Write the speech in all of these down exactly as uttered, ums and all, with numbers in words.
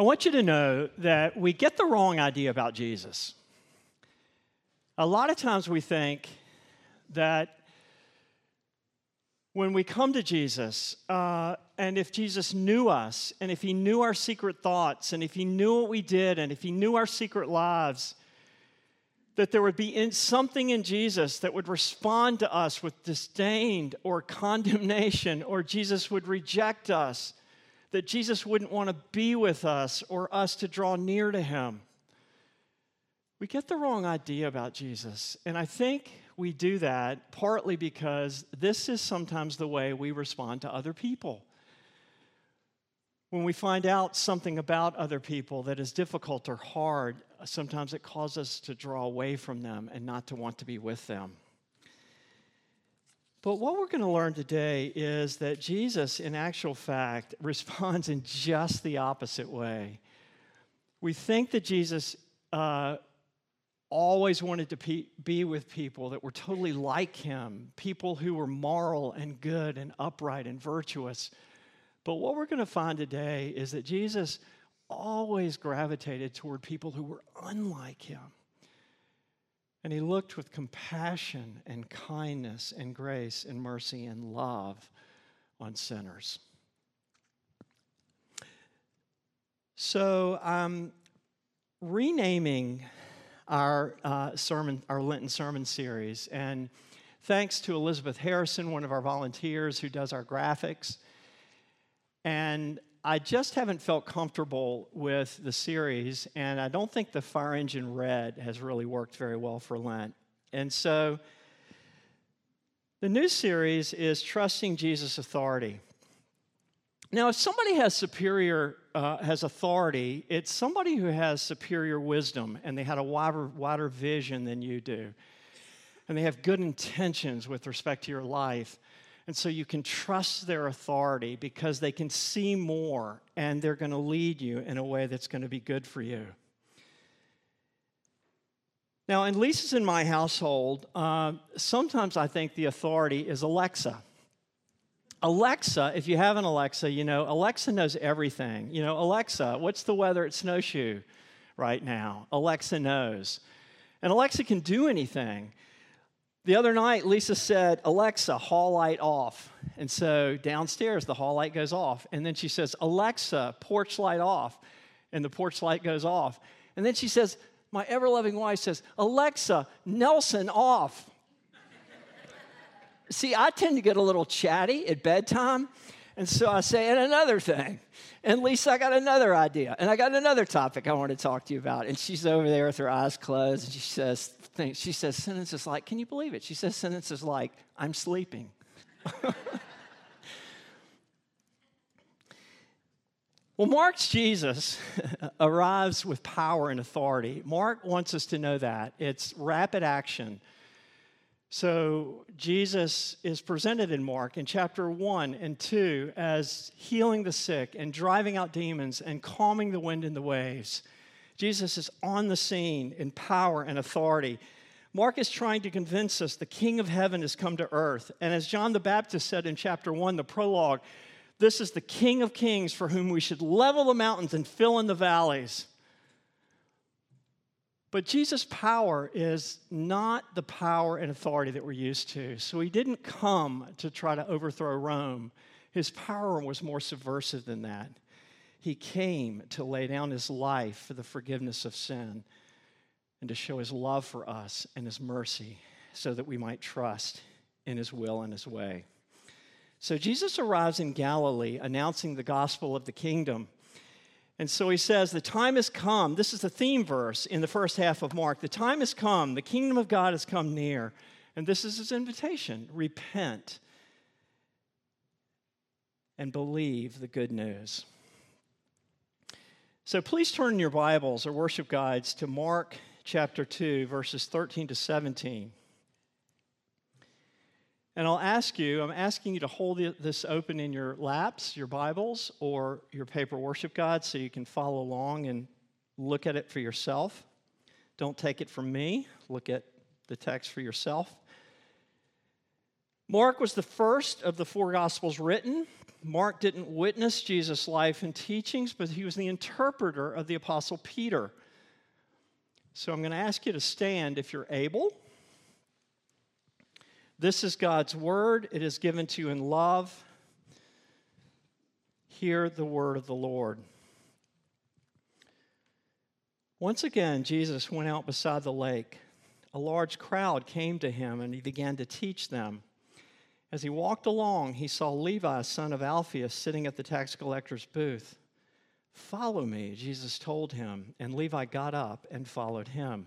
I want you to know that we get the wrong idea about Jesus. A lot of times we think that when we come to Jesus, uh, and if Jesus knew us, and if he knew our secret thoughts, and if he knew what we did, and if he knew our secret lives, that there would be in something in Jesus that would respond to us with disdain or condemnation, or Jesus would reject us, that Jesus wouldn't want to be with us or us to draw near to him. We get the wrong idea about Jesus. And I think we do that partly because this is sometimes the way we respond to other people. When we find out something about other people that is difficult or hard, sometimes it causes us to draw away from them and not to want to be with them. But what we're going to learn today is that Jesus, in actual fact, responds in just the opposite way. We think that Jesus uh, always wanted to pe- be with people that were totally like him, people who were moral and good and upright and virtuous. But what we're going to find today is that Jesus always gravitated toward people who were unlike him. And he looked with compassion and kindness and grace and mercy and love on sinners. So I'm renaming our uh, sermon, our Lenten sermon series, and thanks to Elizabeth Harrison, one of our volunteers who does our graphics. And I just haven't felt comfortable with the series, and I don't think the fire engine red has really worked very well for Lent. And so the new series is Trusting Jesus' Authority. Now, if somebody has superior, uh, has authority, it's somebody who has superior wisdom, and they had a wider, wider vision than you do, and they have good intentions with respect to your life. And so you can trust their authority because they can see more and they're going to lead you in a way that's going to be good for you. Now, in Lisa's and my household, uh, sometimes I think the authority is Alexa. Alexa, if you have an Alexa, you know, Alexa knows everything. You know, Alexa, what's the weather at Snowshoe right now? Alexa knows. And Alexa can do anything. The other night, Lisa said, Alexa, hall light off. And so downstairs, the hall light goes off. And then she says, Alexa, porch light off. And the porch light goes off. And then she says, my ever-loving wife says, Alexa, Nelson off. See, I tend to get a little chatty at bedtime. And so I say, and another thing. And Lisa, I got another idea. And I got another topic I want to talk to you about. And she's over there with her eyes closed. And she says, Things. She says sentences like, can you believe it? She says sentences like, I'm sleeping. Well, Mark's Jesus arrives with power and authority. Mark wants us to know that. It's rapid action. So Jesus is presented in Mark in chapter one and two as healing the sick and driving out demons and calming the wind and the waves. Jesus is on the scene in power and authority. Mark is trying to convince us the King of Heaven has come to earth. And as John the Baptist said in chapter one, the prologue, this is the King of Kings for whom we should level the mountains and fill in the valleys. But Jesus' power is not the power and authority that we're used to. So he didn't come to try to overthrow Rome. His power was more subversive than that. He came to lay down his life for the forgiveness of sin and to show his love for us and his mercy so that we might trust in his will and his way. So Jesus arrives in Galilee announcing the gospel of the kingdom. And so he says, the time has come. This is the theme verse in the first half of Mark. The time has come. The kingdom of God has come near. And this is his invitation. Repent and believe the good news. So please turn in your Bibles or worship guides to Mark chapter two, verses thirteen to seventeen. And I'll ask you, I'm asking you to hold this open in your laps, your Bibles, or your paper worship guide so you can follow along and look at it for yourself. Don't take it from me. Look at the text for yourself. Mark was the first of the four Gospels written. Mark didn't witness Jesus' life and teachings, but he was the interpreter of the Apostle Peter. So I'm going to ask you to stand if you're able. This is God's word. It is given to you in love. Hear the word of the Lord. Once again, Jesus went out beside the lake. A large crowd came to him, and he began to teach them. As he walked along, he saw Levi, son of Alphaeus, sitting at the tax collector's booth. "Follow me," Jesus told him, and Levi got up and followed him.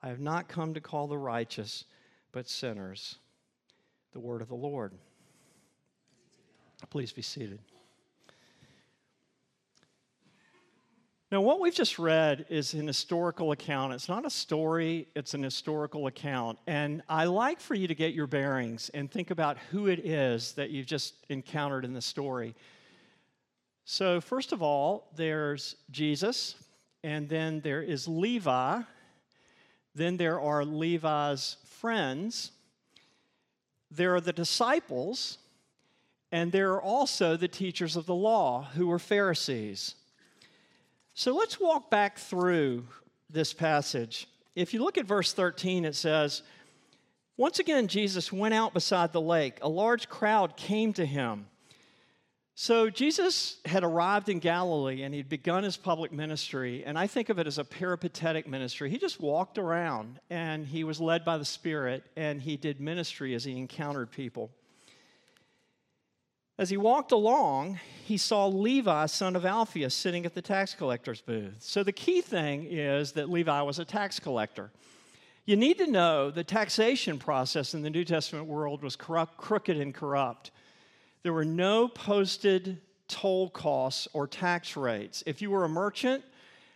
I have not come to call the righteous, but sinners." The word of the Lord. Please be seated. Now, what we've just read is an historical account. It's not a story, it's an historical account. And I like for you to get your bearings and think about who it is that you've just encountered in the story. So, first of all, there's Jesus, and then there is Levi. Then there are Levi's friends. There are the disciples, and there are also the teachers of the law, who were Pharisees. So let's walk back through this passage. If you look at verse thirteen, it says, "Once again, Jesus went out beside the lake. A large crowd came to him." So Jesus had arrived in Galilee, and he'd begun his public ministry, and I think of it as a peripatetic ministry. He just walked around, and he was led by the Spirit, and he did ministry as he encountered people. As he walked along, he saw Levi, son of Alphaeus, sitting at the tax collector's booth. So the key thing is that Levi was a tax collector. You need to know the taxation process in the New Testament world was corrupt, crooked and corrupt. There were no posted toll costs or tax rates. If you were a merchant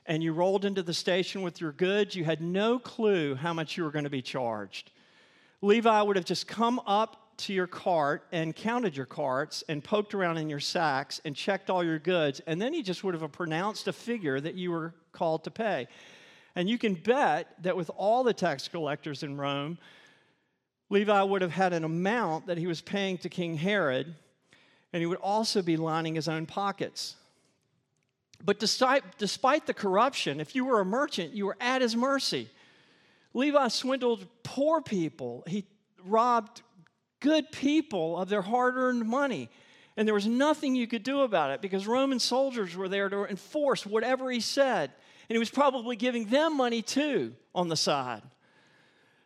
and you rolled into the station with your goods, you had no clue how much you were going to be charged. Levi would have just come up to your cart and counted your carts and poked around in your sacks and checked all your goods, and then he just would have pronounced a figure that you were called to pay. And you can bet that with all the tax collectors in Rome, Levi would have had an amount that he was paying to King Herod, and he would also be lining his own pockets. But despite, despite the corruption, if you were a merchant, you were at his mercy. Levi swindled poor people. He robbed good people of their hard-earned money. And there was nothing you could do about it because Roman soldiers were there to enforce whatever he said. And he was probably giving them money too on the side.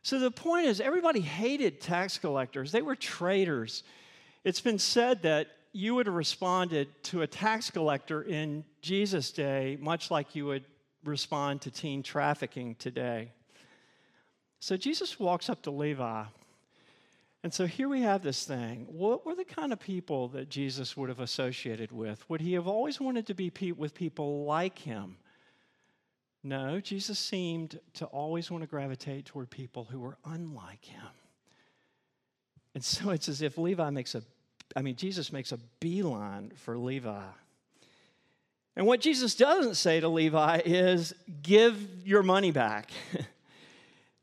So the point is, everybody hated tax collectors. They were traitors. It's been said that you would have responded to a tax collector in Jesus' day much like you would respond to teen trafficking today. So Jesus walks up to Levi. And so here we have this thing. What were the kind of people that Jesus would have associated with? Would he have always wanted to be pe- with people like him? No, Jesus seemed to always want to gravitate toward people who were unlike him. And so it's as if Levi makes a, I mean, Jesus makes a beeline for Levi. And what Jesus doesn't say to Levi is, "Give your money back."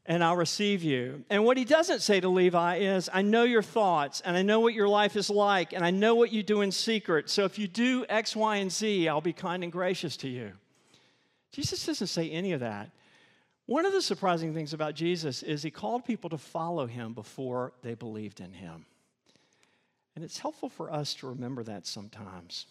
"And I'll receive you." And what he doesn't say to Levi is, "I know your thoughts, and I know what your life is like, and I know what you do in secret. So if you do X, Y, and Z, I'll be kind and gracious to you." Jesus doesn't say any of that. One of the surprising things about Jesus is he called people to follow him before they believed in him. And it's helpful for us to remember that sometimes.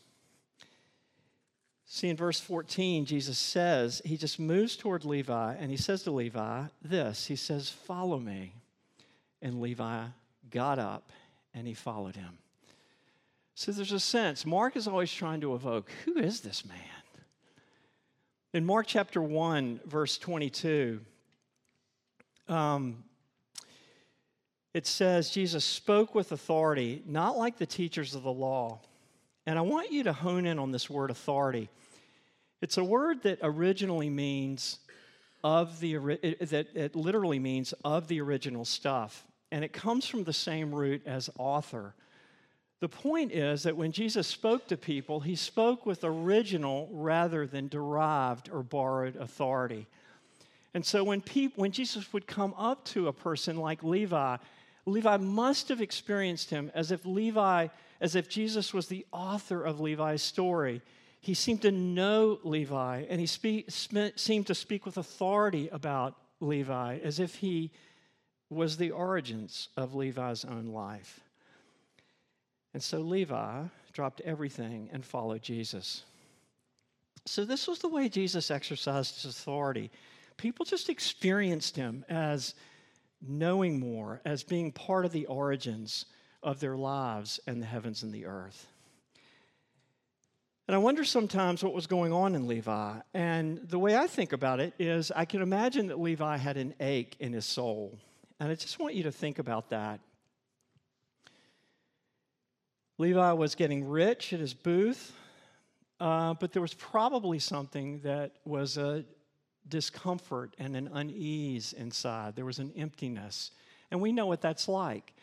See, in verse fourteen, Jesus says, he just moves toward Levi, and he says to Levi this. He says, "Follow me." And Levi got up, and he followed him. So there's a sense. Mark is always trying to evoke, who is this man? In Mark chapter one, verse twenty-two, um, it says, Jesus spoke with authority, not like the teachers of the law, And I want you to hone in on this word authority. It's a word that originally means of the, that it literally means of the original stuff. And it comes from the same root as author. The point is that when Jesus spoke to people, he spoke with original rather than derived or borrowed authority. And so when, people, when Jesus would come up to a person like Levi, Levi must have experienced him as if Levi, as if Jesus was the author of Levi's story. He seemed to know Levi, and he speak, seemed to speak with authority about Levi, as if he was the origins of Levi's own life. And so Levi dropped everything and followed Jesus. So this was the way Jesus exercised his authority. People just experienced him as knowing more, as being part of the origins of their lives and the heavens and the earth. And I wonder sometimes what was going on in Levi. And the way I think about it is I can imagine that Levi had an ache in his soul. And I just want you to think about that. Levi was getting rich at his booth, uh, but there was probably something that was a discomfort and an unease inside. There was an emptiness. And we know what that's like.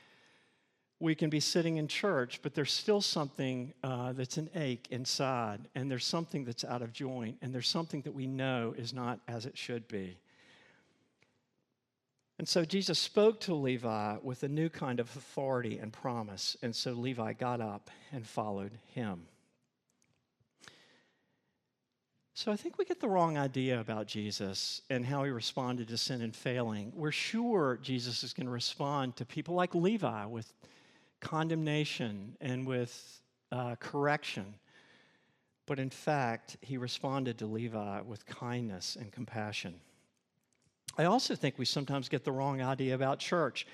We can be sitting in church, but there's still something uh, that's an ache inside, and there's something that's out of joint, and there's something that we know is not as it should be. And so Jesus spoke to Levi with a new kind of authority and promise, and so Levi got up and followed him. So I think we get the wrong idea about Jesus and how he responded to sin and failing. We're sure Jesus is going to respond to people like Levi with condemnation and with uh, correction. But in fact, he responded to Levi with kindness and compassion. I also think we sometimes get the wrong idea about church.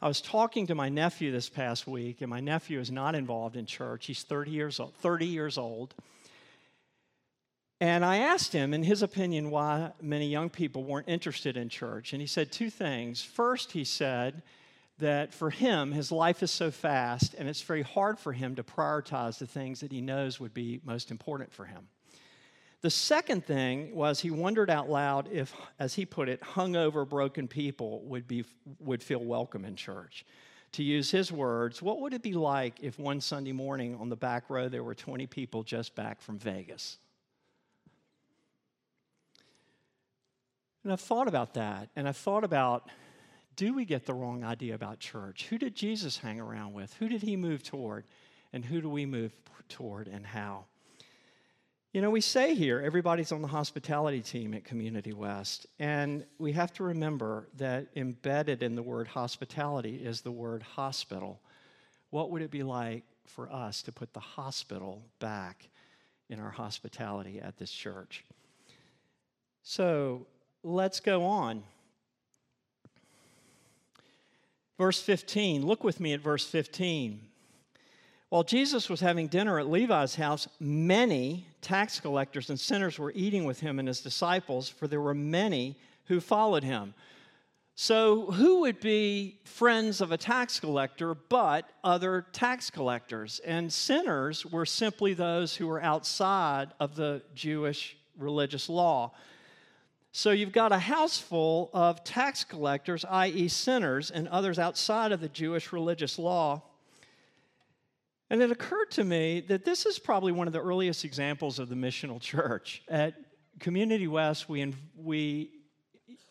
I was talking to my nephew this past week, and my nephew is not involved in church. He's thirty years old. thirty years old. And I asked him, in his opinion, why many young people weren't interested in church. And he said two things. First, he said that for him, his life is so fast, and it's very hard for him to prioritize the things that he knows would be most important for him. The second thing was he wondered out loud if, as he put it, hungover, broken people would be would feel welcome in church. To use his words, what would it be like if one Sunday morning on the back row there were twenty people just back from Vegas? And I've thought about that, and I've thought about, do we get the wrong idea about church? Who did Jesus hang around with? Who did he move toward? And who do we move toward, and how? You know, we say here, everybody's on the hospitality team at Community West, and we have to remember that embedded in the word hospitality is the word hospital. What would it be like for us to put the hospital back in our hospitality at this church? So let's go on. Verse fifteen, look with me at verse fifteen. While Jesus was having dinner at Levi's house, many tax collectors and sinners were eating with him and his disciples, for there were many who followed him. So who would be friends of a tax collector but other tax collectors? And sinners were simply those who were outside of the Jewish religious law. So you've got a house full of tax collectors, that is sinners, and others outside of the Jewish religious law. And it occurred to me that this is probably one of the earliest examples of the missional church. At Community West, we, we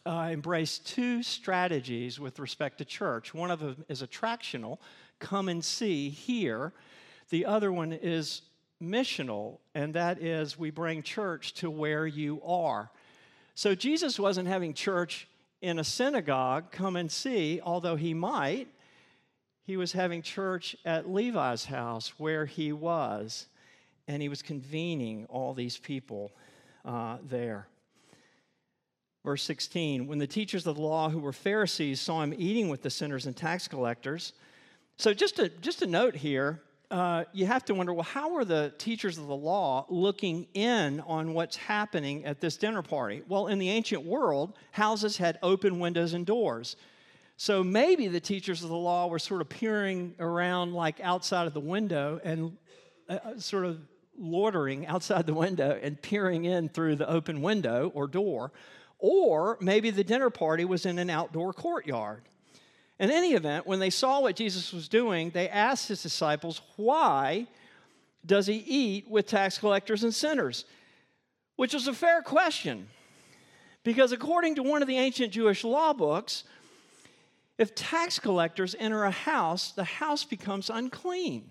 uh, embrace two strategies with respect to church. One of them is attractional, come and see, hear. The other one is missional, and that is we bring church to where you are. So Jesus wasn't having church in a synagogue, come and see, although he might. He was having church at Levi's house where he was, and he was convening all these people uh, there. Verse sixteen, when the teachers of the law who were Pharisees saw him eating with the sinners and tax collectors. So just a, just a note here, uh, you have to wonder, well, how are the teachers of the law looking in on what's happening at this dinner party? Well, in the ancient world, houses had open windows and doors. So maybe the teachers of the law were sort of peering around like outside of the window and uh, sort of loitering outside the window and peering in through the open window or door, or maybe the dinner party was in an outdoor courtyard. In any event, when they saw what Jesus was doing, they asked his disciples, why does he eat with tax collectors and sinners? Which was a fair question, because according to one of the ancient Jewish law books, if tax collectors enter a house, the house becomes unclean.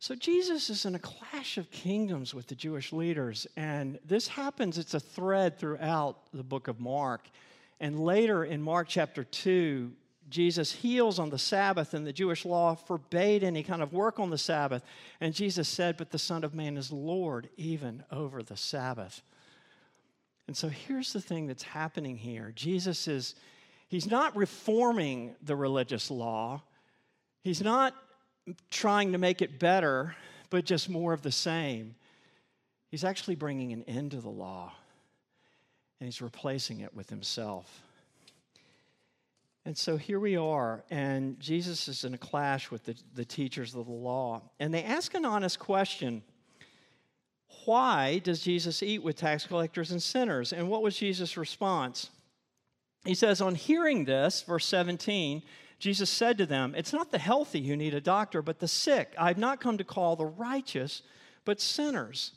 So Jesus is in a clash of kingdoms with the Jewish leaders, and this happens. It's a thread throughout the book of Mark. And later in Mark chapter two, Jesus heals on the Sabbath, and the Jewish law forbade any kind of work on the Sabbath. And Jesus said, but the Son of Man is Lord even over the Sabbath. And so here's the thing that's happening here. Jesus is, he's not reforming the religious law. He's not trying to make it better, but just more of the same. He's actually bringing an end to the law, and he's replacing it with himself. And so here we are, and Jesus is in a clash with the, the teachers of the law. And they ask an honest question. Why does Jesus eat with tax collectors and sinners? And what was Jesus' response? He says, on hearing this, verse seventeen, Jesus said to them, it's not the healthy who need a doctor, but the sick. I have not come to call the righteous, but sinners.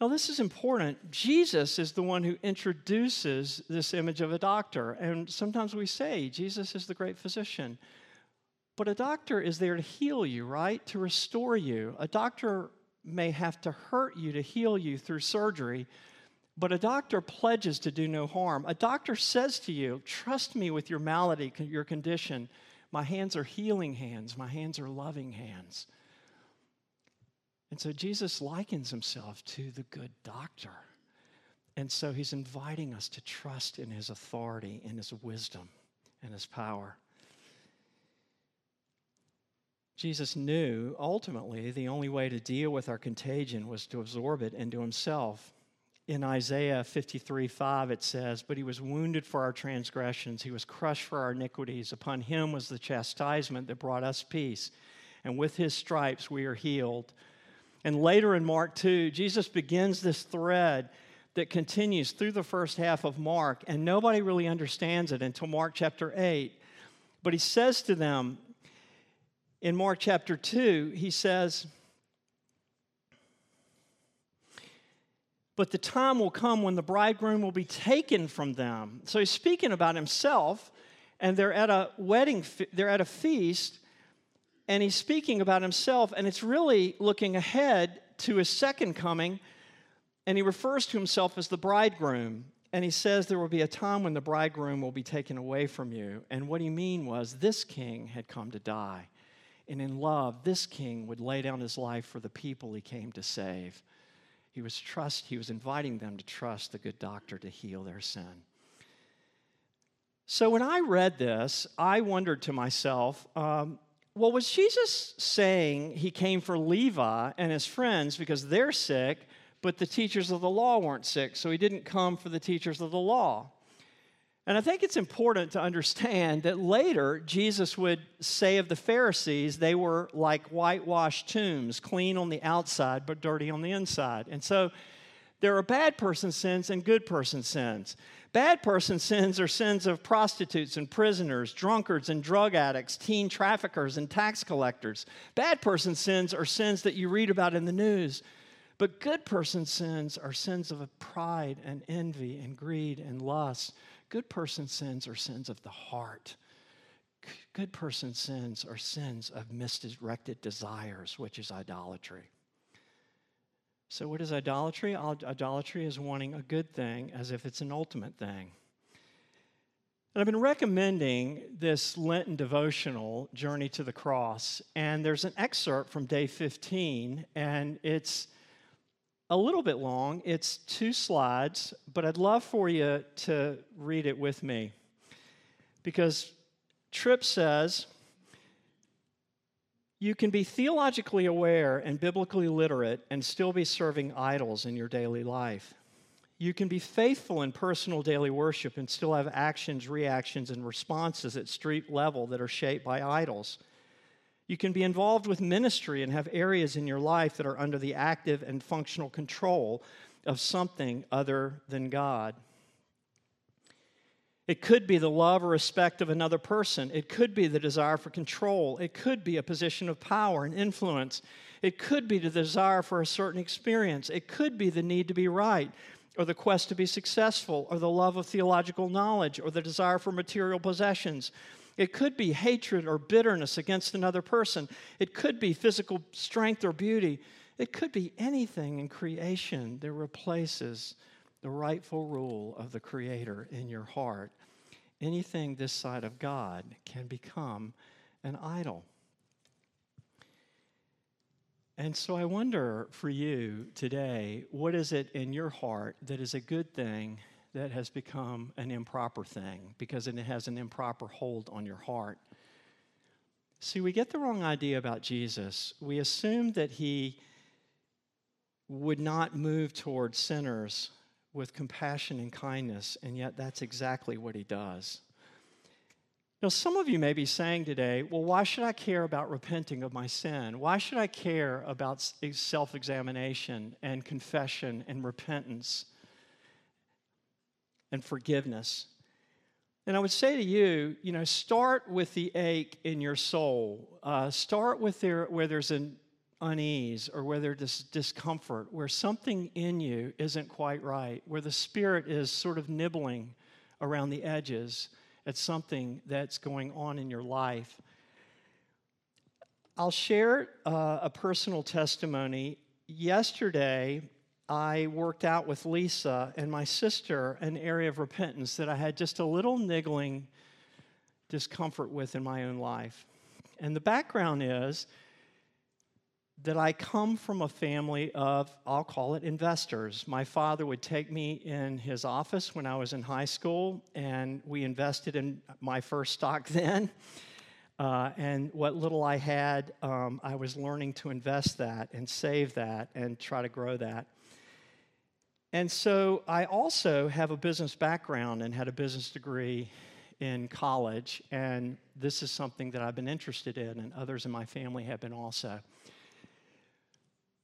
Now, this is important. Jesus is the one who introduces this image of a doctor. And sometimes we say, Jesus is the great physician. But a doctor is there to heal you, right? To restore you. A doctor may have to hurt you to heal you through surgery, but a doctor pledges to do no harm. A doctor says to you, trust me with your malady, your condition. My hands are healing hands. My hands are loving hands. And so Jesus likens himself to the good doctor. And so he's inviting us to trust in his authority, in his wisdom, and his power. Jesus knew, ultimately, the only way to deal with our contagion was to absorb it into himself. In Isaiah fifty-three five, it says, but he was wounded for our transgressions. He was crushed for our iniquities. Upon him was the chastisement that brought us peace. And with his stripes we are healed. And later in Mark two, Jesus begins this thread that continues through the first half of Mark. And nobody really understands it until Mark chapter eight. But he says to them, in Mark chapter two, he says, but the time will come when the bridegroom will be taken from them. So he's speaking about himself, and they're at a wedding, they're at a feast, and he's speaking about himself, and it's really looking ahead to his second coming, and he refers to himself as the bridegroom, and he says there will be a time when the bridegroom will be taken away from you, and what he meant was this king had come to die, and in love, this king would lay down his life for the people he came to save. He was trust, he was inviting them to trust the good doctor to heal their sin. So when I read this, I wondered to myself, um, well, was Jesus saying he came for Levi and his friends because they're sick, but the teachers of the law weren't sick, so he didn't come for the teachers of the law? And I think it's important to understand that later Jesus would say of the Pharisees, they were like whitewashed tombs, clean on the outside but dirty on the inside. And so there are bad person sins and good person sins. Bad person sins are sins of prostitutes and prisoners, drunkards and drug addicts, teen traffickers and tax collectors. Bad person sins are sins that you read about in the news. But good person sins are sins of pride and envy and greed and lust. Good person sins are sins of the heart. Good person sins are sins of misdirected desires, which is idolatry. So what is idolatry? Idolatry is wanting a good thing as if it's an ultimate thing. And I've been recommending this Lenten devotional, Journey to the Cross, and there's an excerpt from day fifteen, and it's a little bit long. It's two slides, but I'd love for you to read it with me, because Tripp says, you can be theologically aware and biblically literate and still be serving idols in your daily life. You can be faithful in personal daily worship and still have actions, reactions, and responses at street level that are shaped by idols. You can be involved with ministry and have areas in your life that are under the active and functional control of something other than God. It could be the love or respect of another person. It could be the desire for control. It could be a position of power and influence. It could be the desire for a certain experience. It could be the need to be right, or the quest to be successful, or the love of theological knowledge, or the desire for material possessions. It could be hatred or bitterness against another person. It could be physical strength or beauty. It could be anything in creation that replaces the rightful rule of the Creator in your heart. Anything this side of God can become an idol. And so I wonder for you today, what is it in your heart that is a good thing that has become an improper thing because it has an improper hold on your heart? See, we get the wrong idea about Jesus. We assume that he would not move toward sinners with compassion and kindness, and yet that's exactly what he does. Now, some of you may be saying today, well, why should I care about repenting of my sin? Why should I care about self-examination and confession and repentance and forgiveness? And I would say to you, you know, start with the ache in your soul. Uh, start with there, where there's an unease or where there's dis- discomfort, where something in you isn't quite right, where the Spirit is sort of nibbling around the edges at something that's going on in your life. I'll share uh, a personal testimony. Yesterday, I worked out with Lisa and my sister an area of repentance that I had just a little niggling discomfort with in my own life. And the background is that I come from a family of, I'll call it, investors. My father would take me in his office when I was in high school, and we invested in my first stock then. Uh, and what little I had, um, I was learning to invest that and save that and try to grow that. And so I also have a business background and had a business degree in college, and this is something that I've been interested in, and others in my family have been also.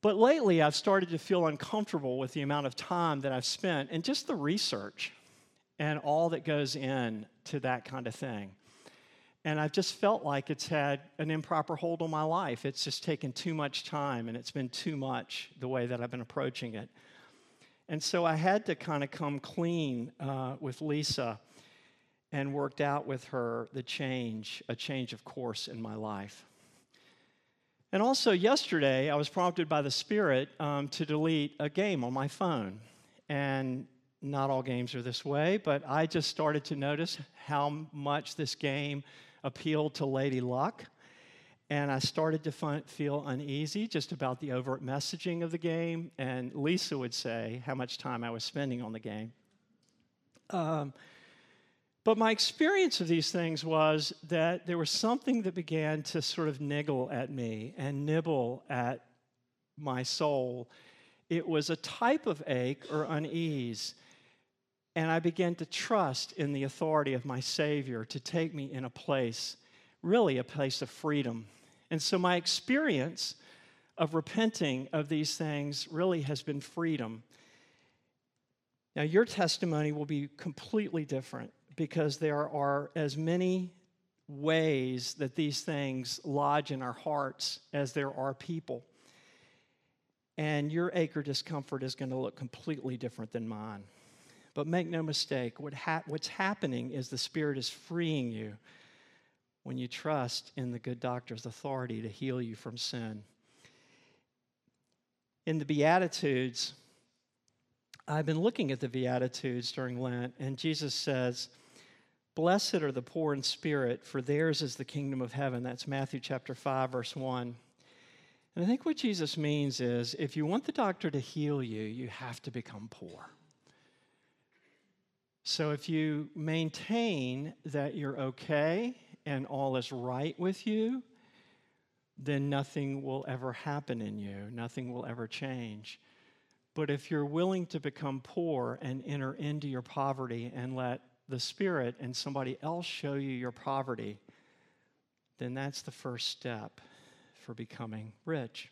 But lately, I've started to feel uncomfortable with the amount of time that I've spent and just the research and all that goes in to that kind of thing. And I've just felt like it's had an improper hold on my life. It's just taken too much time, and it's been too much the way that I've been approaching it. And so I had to kind of come clean uh, with Lisa and worked out with her the change, a change of course in my life. And also yesterday, I was prompted by the Spirit um, to delete a game on my phone. And not all games are this way, but I just started to notice how much this game appealed to Lady Luck. And I started to fun- feel uneasy just about the overt messaging of the game. And Lisa would say how much time I was spending on the game. Um, But my experience of these things was that there was something that began to sort of niggle at me and nibble at my soul. It was a type of ache or unease, and I began to trust in the authority of my Savior to take me in a place, really a place of freedom. And so my experience of repenting of these things really has been freedom. Now, your testimony will be completely different, because there are as many ways that these things lodge in our hearts as there are people. And your ache or discomfort is going to look completely different than mine. But make no mistake, what ha- what's happening is the Spirit is freeing you when you trust in the good doctor's authority to heal you from sin. In the Beatitudes, I've been looking at the Beatitudes during Lent, and Jesus says, "Blessed are the poor in spirit, for theirs is the kingdom of heaven." That's Matthew chapter five, verse one. And I think what Jesus means is, if you want the doctor to heal you, you have to become poor. So if you maintain that you're okay and all is right with you, then nothing will ever happen in you. Nothing will ever change. But if you're willing to become poor and enter into your poverty and let the Spirit and somebody else show you your poverty, then that's the first step for becoming rich.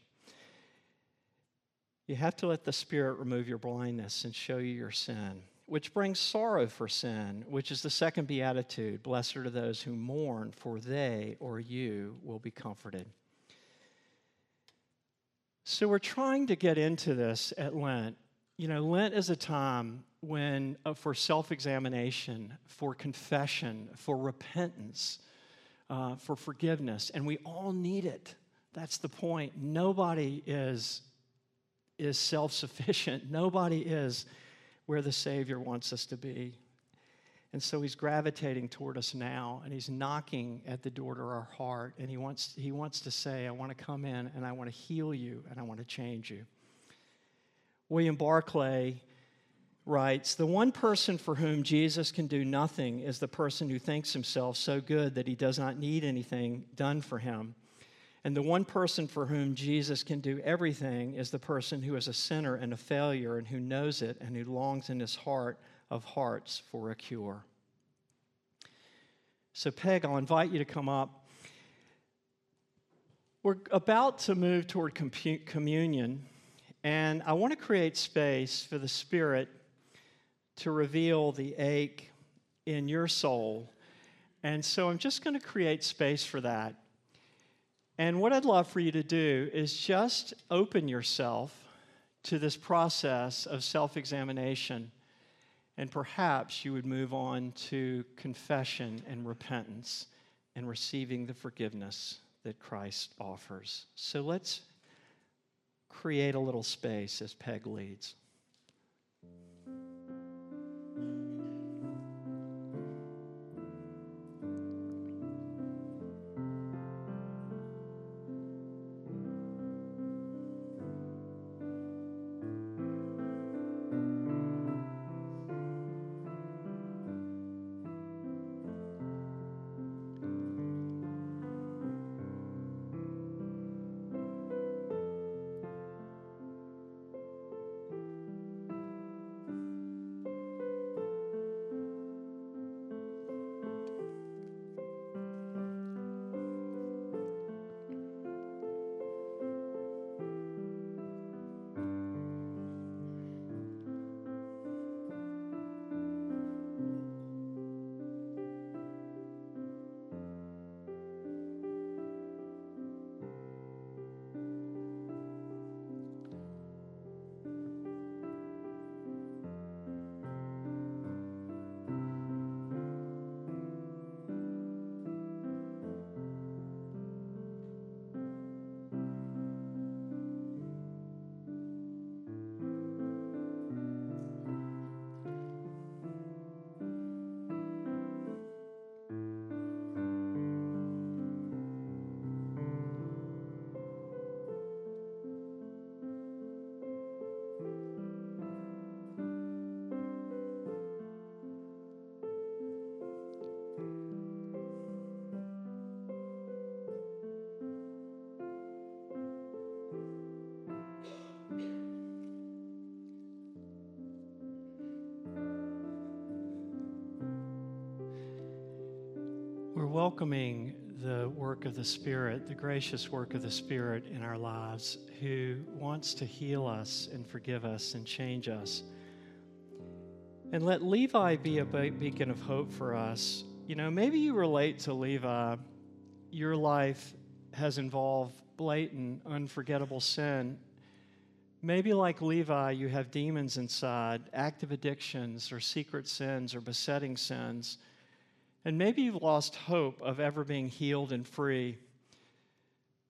You have to let the Spirit remove your blindness and show you your sin, which brings sorrow for sin, which is the second beatitude. Blessed are those who mourn, for they or you will be comforted. So we're trying to get into this at Lent. You know, Lent is a time when uh, for self-examination, for confession, for repentance, uh, for forgiveness, and we all need it. That's the point. Nobody is, is self-sufficient. Nobody is where the Savior wants us to be. And so he's gravitating toward us now, and he's knocking at the door to our heart, and he wants, he wants to say, I want to come in, and I want to heal you, and I want to change you. William Barclay writes, the one person for whom Jesus can do nothing is the person who thinks himself so good that he does not need anything done for him. And the one person for whom Jesus can do everything is the person who is a sinner and a failure and who knows it and who longs in his heart of hearts for a cure. So, Peg, I'll invite you to come up. We're about to move toward communion, and I want to create space for the Spirit to reveal the ache in your soul. And so I'm just going to create space for that. And what I'd love for you to do is just open yourself to this process of self-examination. And perhaps you would move on to confession and repentance and receiving the forgiveness that Christ offers. So let's create a little space as Peg leads. Welcoming the work of the Spirit, the gracious work of the Spirit in our lives, who wants to heal us and forgive us and change us. And let Levi be a beacon of hope for us. You know, maybe you relate to Levi. Your life has involved blatant, unforgettable sin. Maybe like Levi, you have demons inside, active addictions or secret sins or besetting sins. And maybe you've lost hope of ever being healed and free.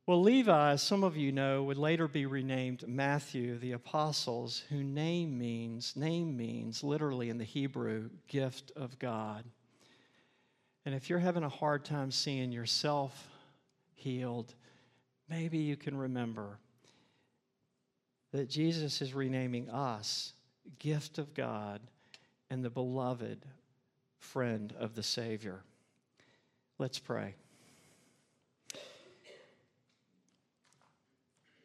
Well, Levi, as some of you know, would later be renamed Matthew, the apostles, whose name means, name means literally in the Hebrew, gift of God. And if you're having a hard time seeing yourself healed, maybe you can remember that Jesus is renaming us, gift of God, and the beloved friend of the Savior. Let's pray.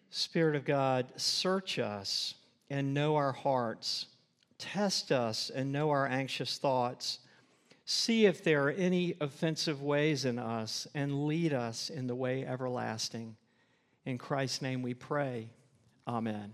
Spirit of God, search us and know our hearts. Test us and know our anxious thoughts. See if there are any offensive ways in us and lead us in the way everlasting. In Christ's name we pray. Amen.